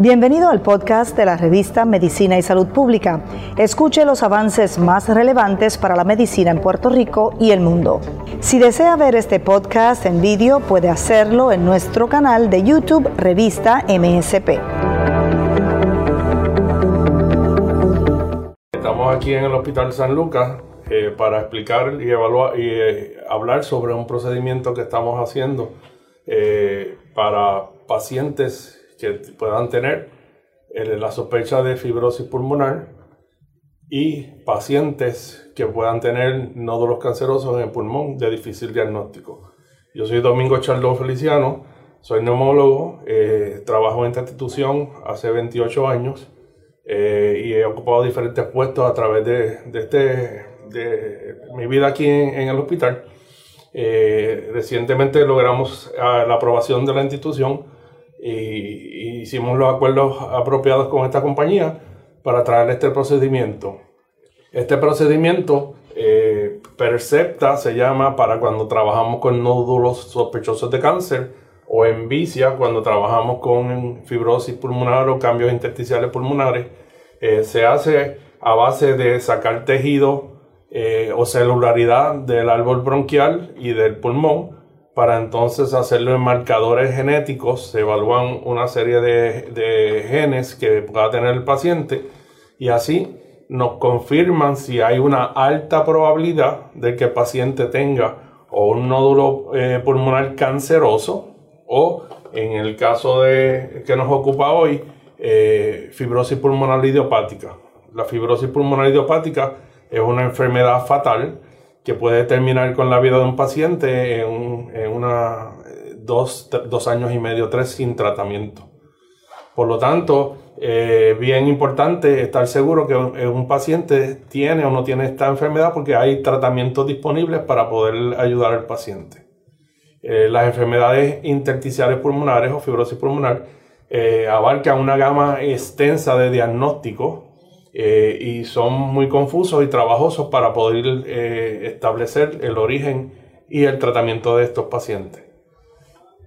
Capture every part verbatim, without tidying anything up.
Bienvenido al podcast de la revista Medicina y Salud Pública. Escuche los avances más relevantes para la medicina en Puerto Rico y el mundo. Si desea ver este podcast en vídeo, puede hacerlo en nuestro canal de YouTube Revista M S P. Estamos aquí en el Hospital San Lucas eh, para explicar y evaluar y eh, hablar sobre un procedimiento que estamos haciendo eh, para pacientes que puedan tener la sospecha de fibrosis pulmonar y pacientes que puedan tener nódulos cancerosos en el pulmón de difícil diagnóstico. Yo soy Domingo Chaldón Feliciano, soy neumólogo, eh, trabajo en esta institución hace veintiocho años eh, y he ocupado diferentes puestos a través de, de, este, de mi vida aquí en, en el hospital. Eh, recientemente logramos la aprobación de la institución y hicimos los acuerdos apropiados con esta compañía para traer este procedimiento. Este procedimiento, eh, Percepta, se llama para cuando trabajamos con nódulos sospechosos de cáncer, o Envisia cuando trabajamos con fibrosis pulmonar o cambios intersticiales pulmonares. Eh, se hace a base de sacar tejido eh, o celularidad del árbol bronquial y del pulmón, para entonces hacerlo en marcadores genéticos. Se evalúan una serie de, de genes que pueda tener el paciente y así nos confirman si hay una alta probabilidad de que el paciente tenga o un nódulo eh, pulmonar canceroso o, en el caso de, que nos ocupa hoy, eh, fibrosis pulmonar idiopática. La fibrosis pulmonar idiopática es una enfermedad fatal que puede terminar con la vida de un paciente en, un, en una, dos, dos años y medio, tres, sin tratamiento. Por lo tanto, eh, bien importante estar seguro que un, un paciente tiene o no tiene esta enfermedad, porque hay tratamientos disponibles para poder ayudar al paciente. Eh, las enfermedades intersticiales pulmonares o fibrosis pulmonar eh, abarcan una gama extensa de diagnósticos Eh, y son muy confusos y trabajosos para poder eh, establecer el origen y el tratamiento de estos pacientes.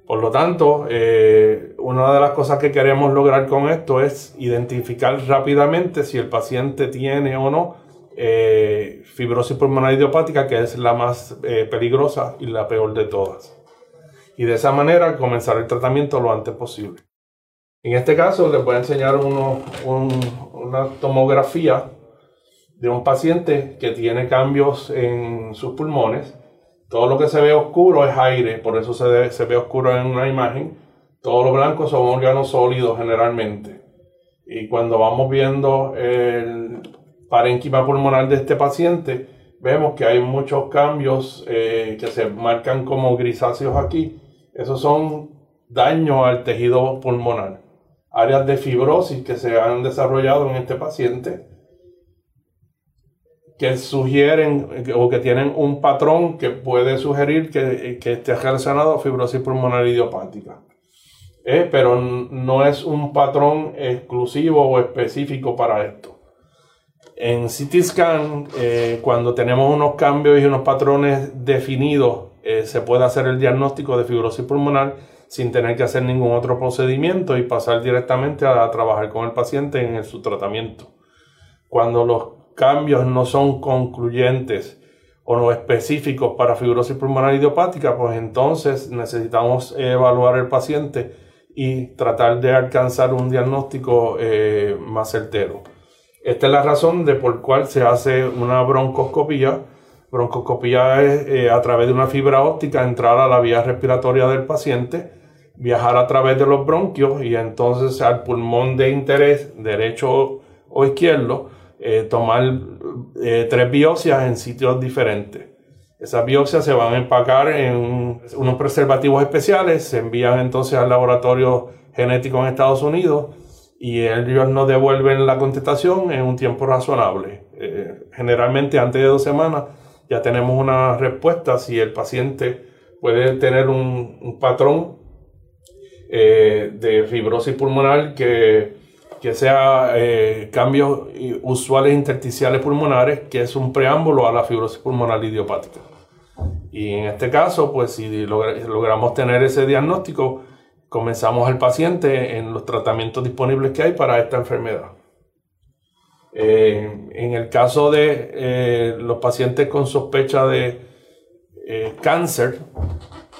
Por lo tanto, eh, una de las cosas que queremos lograr con esto es identificar rápidamente si el paciente tiene o no eh, fibrosis pulmonar idiopática, que es la más eh, peligrosa y la peor de todas. Y de esa manera comenzar el tratamiento lo antes posible. En este caso les voy a enseñar uno, un, una tomografía de un paciente que tiene cambios en sus pulmones. Todo lo que se ve oscuro es aire, por eso se, debe, se ve oscuro en una imagen. Todo lo blanco son órganos sólidos generalmente. Y cuando vamos viendo el parénquima pulmonar de este paciente, vemos que hay muchos cambios eh, que se marcan como grisáceos aquí. Esos son daño al tejido pulmonar, áreas de fibrosis que se han desarrollado en este paciente que sugieren o que tienen un patrón que puede sugerir que, que esté relacionado a fibrosis pulmonar idiopática. Eh, pero no es un patrón exclusivo o específico para esto. En C T scan, eh, cuando tenemos unos cambios y unos patrones definidos, eh, se puede hacer el diagnóstico de fibrosis pulmonar sin tener que hacer ningún otro procedimiento y pasar directamente a trabajar con el paciente en su tratamiento. Cuando los cambios no son concluyentes o no específicos para fibrosis pulmonar idiopática, pues entonces necesitamos evaluar al paciente y tratar de alcanzar un diagnóstico eh, más certero. Esta es la razón de por cual se hace una broncoscopia. Broncoscopia es eh, a través de una fibra óptica entrar a la vía respiratoria del paciente, viajar a través de los bronquios y entonces al pulmón de interés derecho o izquierdo eh, tomar eh, tres biopsias en sitios diferentes. Esas biopsias se van a empacar en unos preservativos especiales, se envían entonces al laboratorio genético en Estados Unidos y ellos nos devuelven la contestación en un tiempo razonable. Eh, generalmente antes de dos semanas ya tenemos una respuesta si el paciente puede tener un, un patrón eh, de fibrosis pulmonar que, que sea eh, cambios usuales intersticiales pulmonares, que es un preámbulo a la fibrosis pulmonar idiopática. Y en este caso, pues si log- logramos tener ese diagnóstico, comenzamos al paciente en los tratamientos disponibles que hay para esta enfermedad. Eh, en el caso de eh, los pacientes con sospecha de eh, cáncer,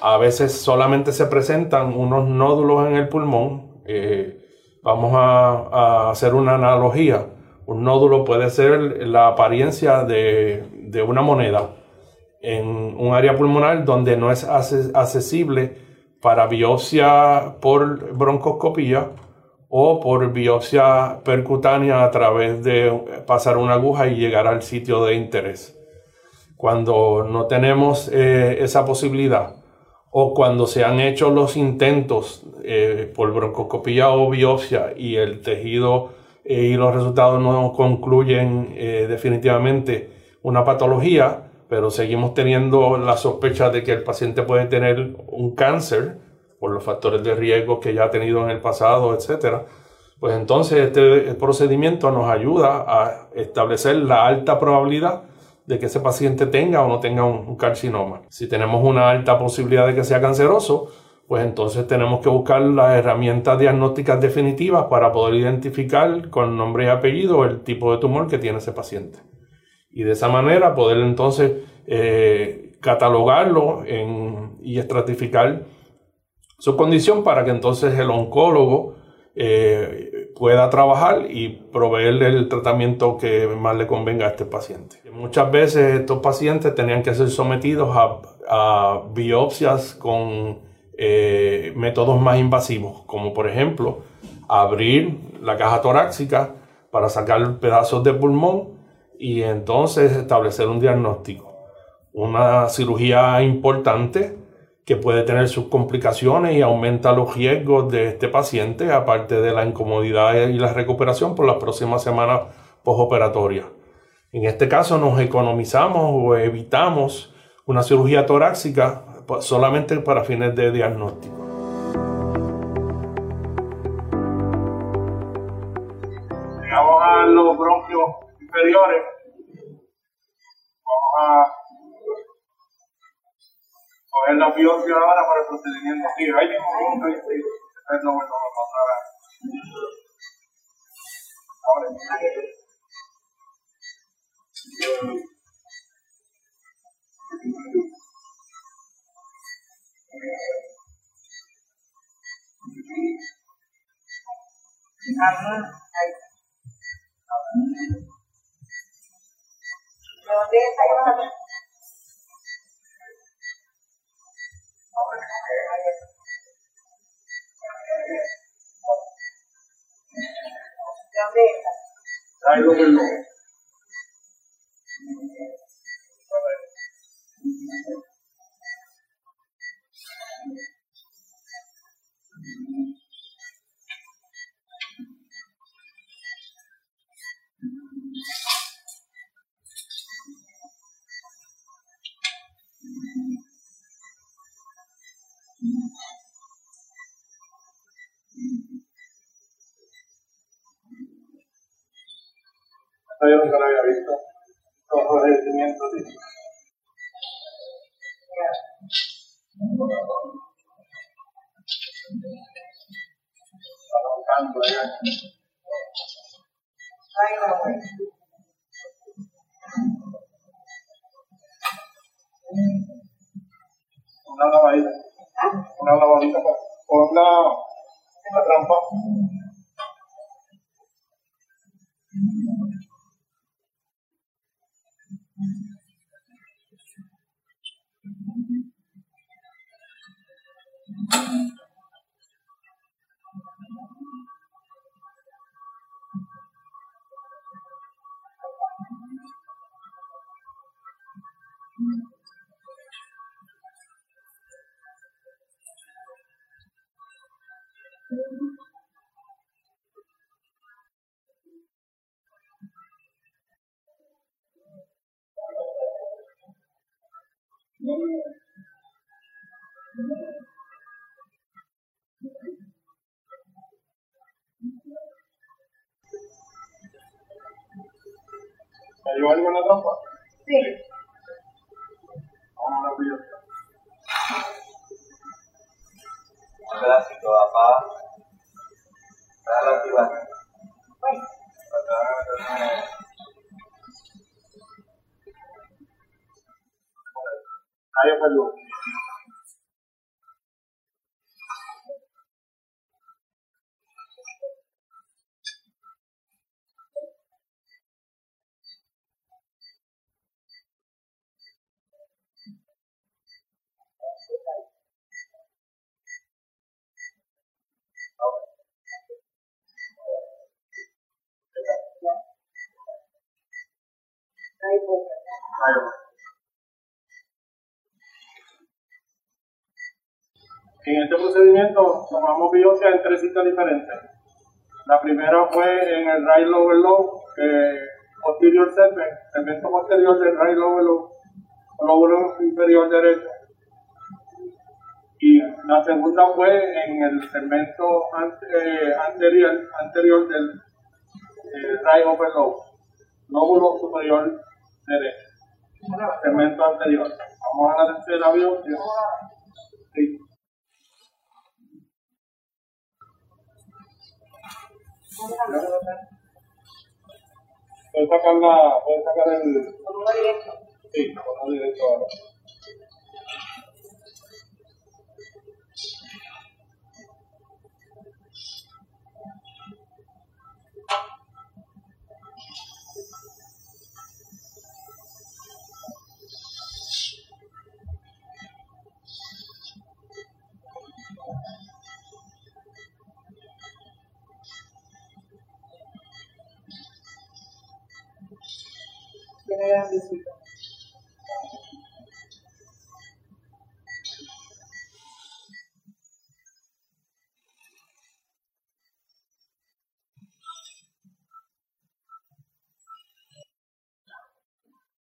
a veces solamente se presentan unos nódulos en el pulmón. Eh, vamos a, a hacer una analogía. Un nódulo puede ser la apariencia de, de una moneda en un área pulmonar donde no es accesible para biopsia por broncoscopía o por biopsia percutánea a través de pasar una aguja y llegar al sitio de interés. Cuando no tenemos eh, esa posibilidad, o cuando se han hecho los intentos eh, por broncoscopía o biopsia y el tejido eh, y los resultados no concluyen eh, definitivamente una patología, pero seguimos teniendo la sospecha de que el paciente puede tener un cáncer por los factores de riesgo que ya ha tenido en el pasado, etcétera. Pues entonces este procedimiento nos ayuda a establecer la alta probabilidad de que ese paciente tenga o no tenga un carcinoma. Si tenemos una alta posibilidad de que sea canceroso, pues entonces tenemos que buscar las herramientas diagnósticas definitivas para poder identificar con nombre y apellido el tipo de tumor que tiene ese paciente. Y de esa manera poder entonces eh, catalogarlo en, y estratificar su condición para que entonces el oncólogo eh, pueda trabajar y proveerle el tratamiento que más le convenga a este paciente. Muchas veces estos pacientes tenían que ser sometidos a, a biopsias con eh, métodos más invasivos, como por ejemplo abrir la caja torácica para sacar pedazos de pulmón y entonces establecer un diagnóstico. Una cirugía importante que puede tener sus complicaciones y aumenta los riesgos de este paciente, aparte de la incomodidad y la recuperación por las próximas semanas posoperatorias. En este caso nos economizamos o evitamos una cirugía torácica solamente para fines de diagnóstico. Llegamos a los bronquios inferiores. Vamos a coger la biopsia ahora para el procedimiento. Sí, ahí mismo nunca dice que el nombre no lo encontrará. Ahora sí. Yo nunca lo había visto. Los procedimientos de... Una lavadita. Una lavadita por una, una trampa. ¿Hay algo en la trampa? Sí. Vamos a abrir. clásico, papá. Para activar. Ahí está luz. Ahí en este procedimiento tomamos biopsia en tres citas diferentes. La primera fue en el right lower lobe, eh, posterior segment, segmento posterior del right lower lobe, lóbulo inferior derecho. Y la segunda fue en el segmento ante, eh, anterior, anterior del eh, right upper lobe, lóbulo superior derecho, segmento anterior. Vamos a la tercera biopsia. Sí. Puedes sacar la, puedes sacar el. Ponlo directo. Sí, ponlo directo ahora.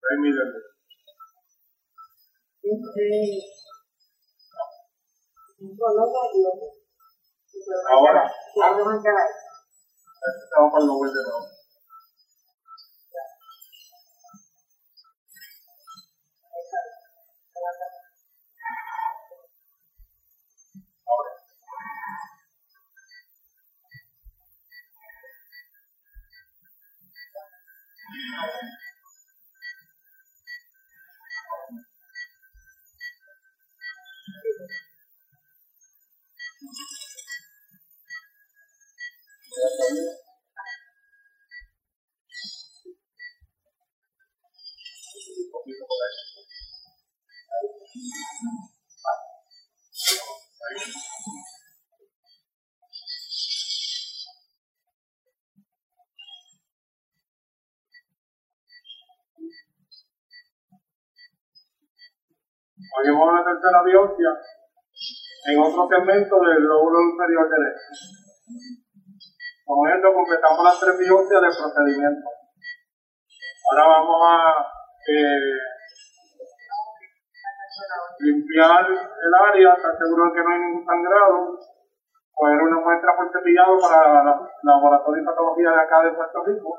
Ahí míralo. Sí. Ahora. Ahora. Estamos con los vueltos de nuevo. Nos llevamos a la tercera biopsia en otro segmento del lóbulo inferior derecho. Con esto completamos las tres biopsias del procedimiento. Ahora vamos a eh, limpiar el área, estar seguro de que no hay ningún sangrado, coger una muestra por cepillado para el laboratorio de patología de acá de Puerto Rico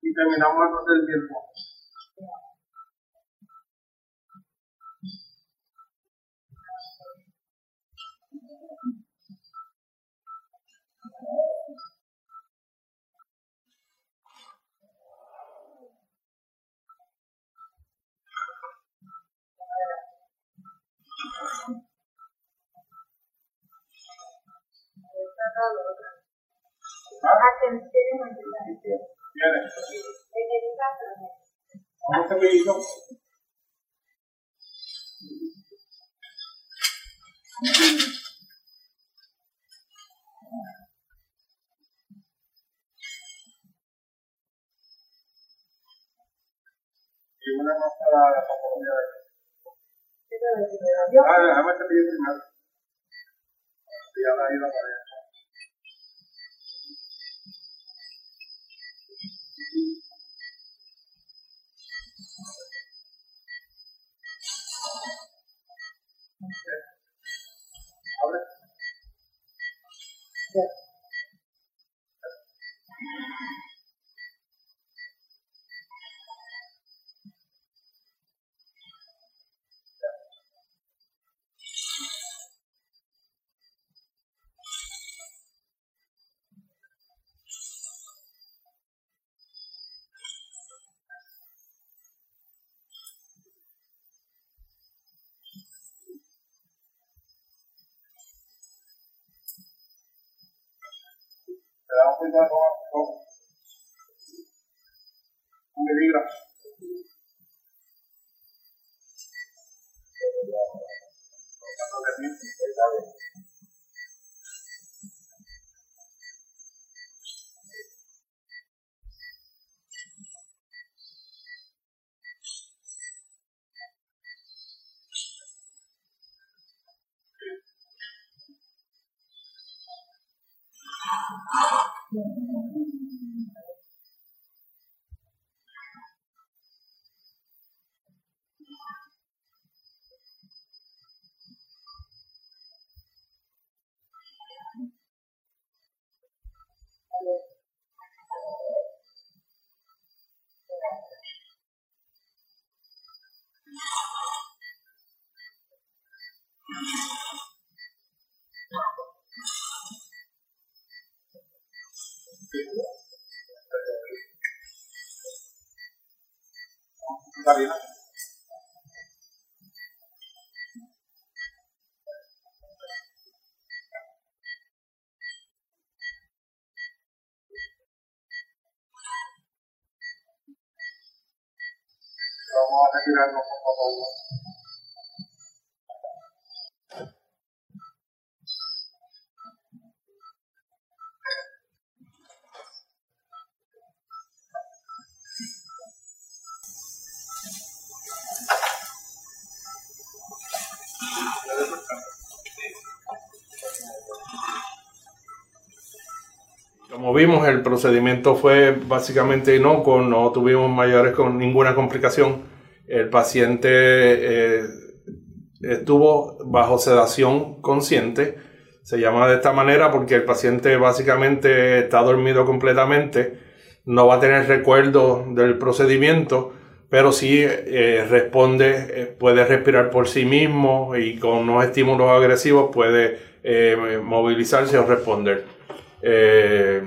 y terminamos el procedimiento. ¿Cómo se me hizo? Y una más para la patología de aquí. Ah, déjame te pido primero. Sí, ahora he ido para allá. tendrá todo un peligro. Está bien. Vamos a retirarlo poco a poco. Como vimos, el procedimiento fue básicamente inocuo, no tuvimos mayores con ninguna complicación. El paciente eh, estuvo bajo sedación consciente, se llama de esta manera porque el paciente básicamente está dormido completamente, no va a tener recuerdo del procedimiento, pero sí eh, responde, eh, puede respirar por sí mismo y con unos estímulos agresivos puede eh, movilizarse o responder. Eh,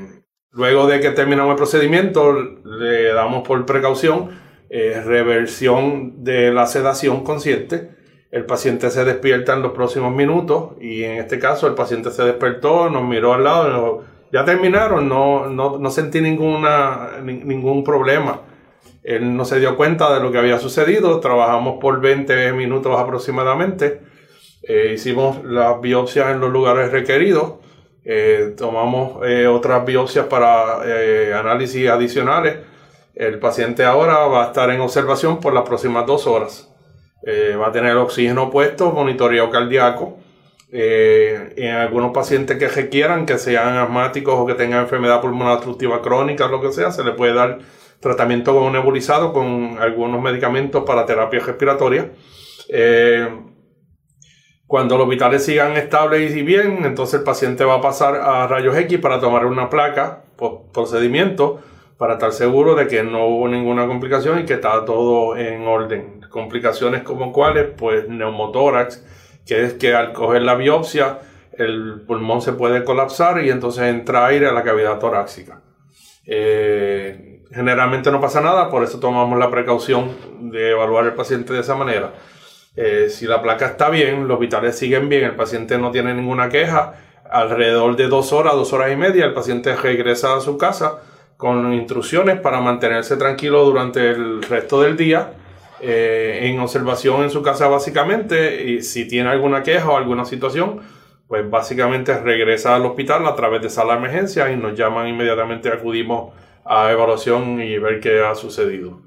luego de que terminamos el procedimiento, le damos por precaución eh, reversión de la sedación consciente. El paciente se despierta en los próximos minutos y en este caso el paciente se despertó, nos miró al lado, nos, ya terminaron, no, no, no sentí ninguna, ni, ningún problema. Él no se dio cuenta de lo que había sucedido, trabajamos por veinte minutos aproximadamente, eh, hicimos las biopsias en los lugares requeridos. Eh, tomamos eh, otras biopsias para eh, análisis adicionales. El paciente ahora va a estar en observación por las próximas dos horas. Eh, va a tener oxígeno puesto, monitoreo cardíaco. Eh, en algunos pacientes que requieran, que sean asmáticos o que tengan enfermedad pulmonar obstructiva crónica, lo que sea, se le puede dar tratamiento con un nebulizado, con algunos medicamentos para terapia respiratoria. Eh, Cuando los vitales sigan estables y bien, entonces el paciente va a pasar a rayos X para tomar una placa por procedimiento para estar seguro de que no hubo ninguna complicación y que está todo en orden. Complicaciones como cuáles, pues neumotórax, que es que al coger la biopsia el pulmón se puede colapsar y entonces entra aire a la cavidad torácica. Eh, generalmente no pasa nada, por eso tomamos la precaución de evaluar al paciente de esa manera. Eh, si la placa está bien, los vitales siguen bien, el paciente no tiene ninguna queja, alrededor de dos horas, dos horas y media, el paciente regresa a su casa con instrucciones para mantenerse tranquilo durante el resto del día, eh, en observación en su casa básicamente, y si tiene alguna queja o alguna situación, pues básicamente regresa al hospital a través de sala de emergencia y nos llaman inmediatamente, acudimos a evaluación y ver qué ha sucedido.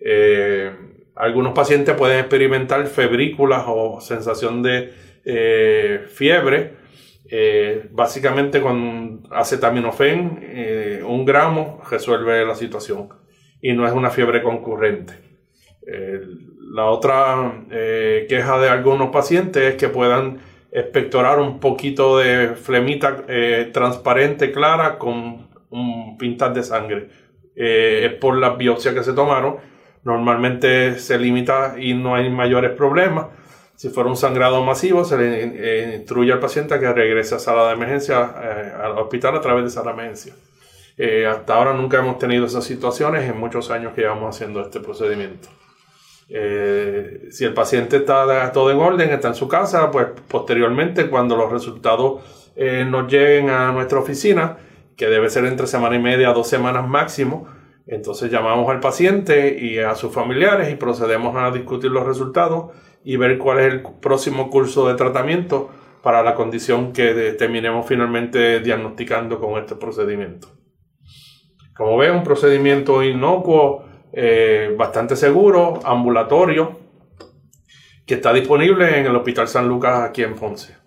Eh, Algunos pacientes pueden experimentar febrículas o sensación de eh, fiebre, eh, básicamente con acetaminofén, eh, un gramo, resuelve la situación y no es una fiebre concurrente. Eh, la otra eh, queja de algunos pacientes es que puedan expectorar un poquito de flemita eh, transparente, clara, con un pintas de sangre. Eh, es por las biopsias que se tomaron. Normalmente se limita y no hay mayores problemas. Si fuera un sangrado masivo, se le instruye al paciente que regrese a sala de emergencia, eh, al hospital a través de sala de emergencia. Eh, hasta ahora nunca hemos tenido esas situaciones en muchos años que llevamos haciendo este procedimiento. Eh, si el paciente está todo en orden, está en su casa, pues posteriormente cuando los resultados eh, nos lleguen a nuestra oficina, que debe ser entre semana y media a dos semanas máximo. Entonces llamamos al paciente y a sus familiares y procedemos a discutir los resultados y ver cuál es el próximo curso de tratamiento para la condición que terminemos finalmente diagnosticando con este procedimiento. Como ven, un procedimiento inocuo, eh, bastante seguro, ambulatorio, que está disponible en el Hospital San Lucas aquí en Ponce.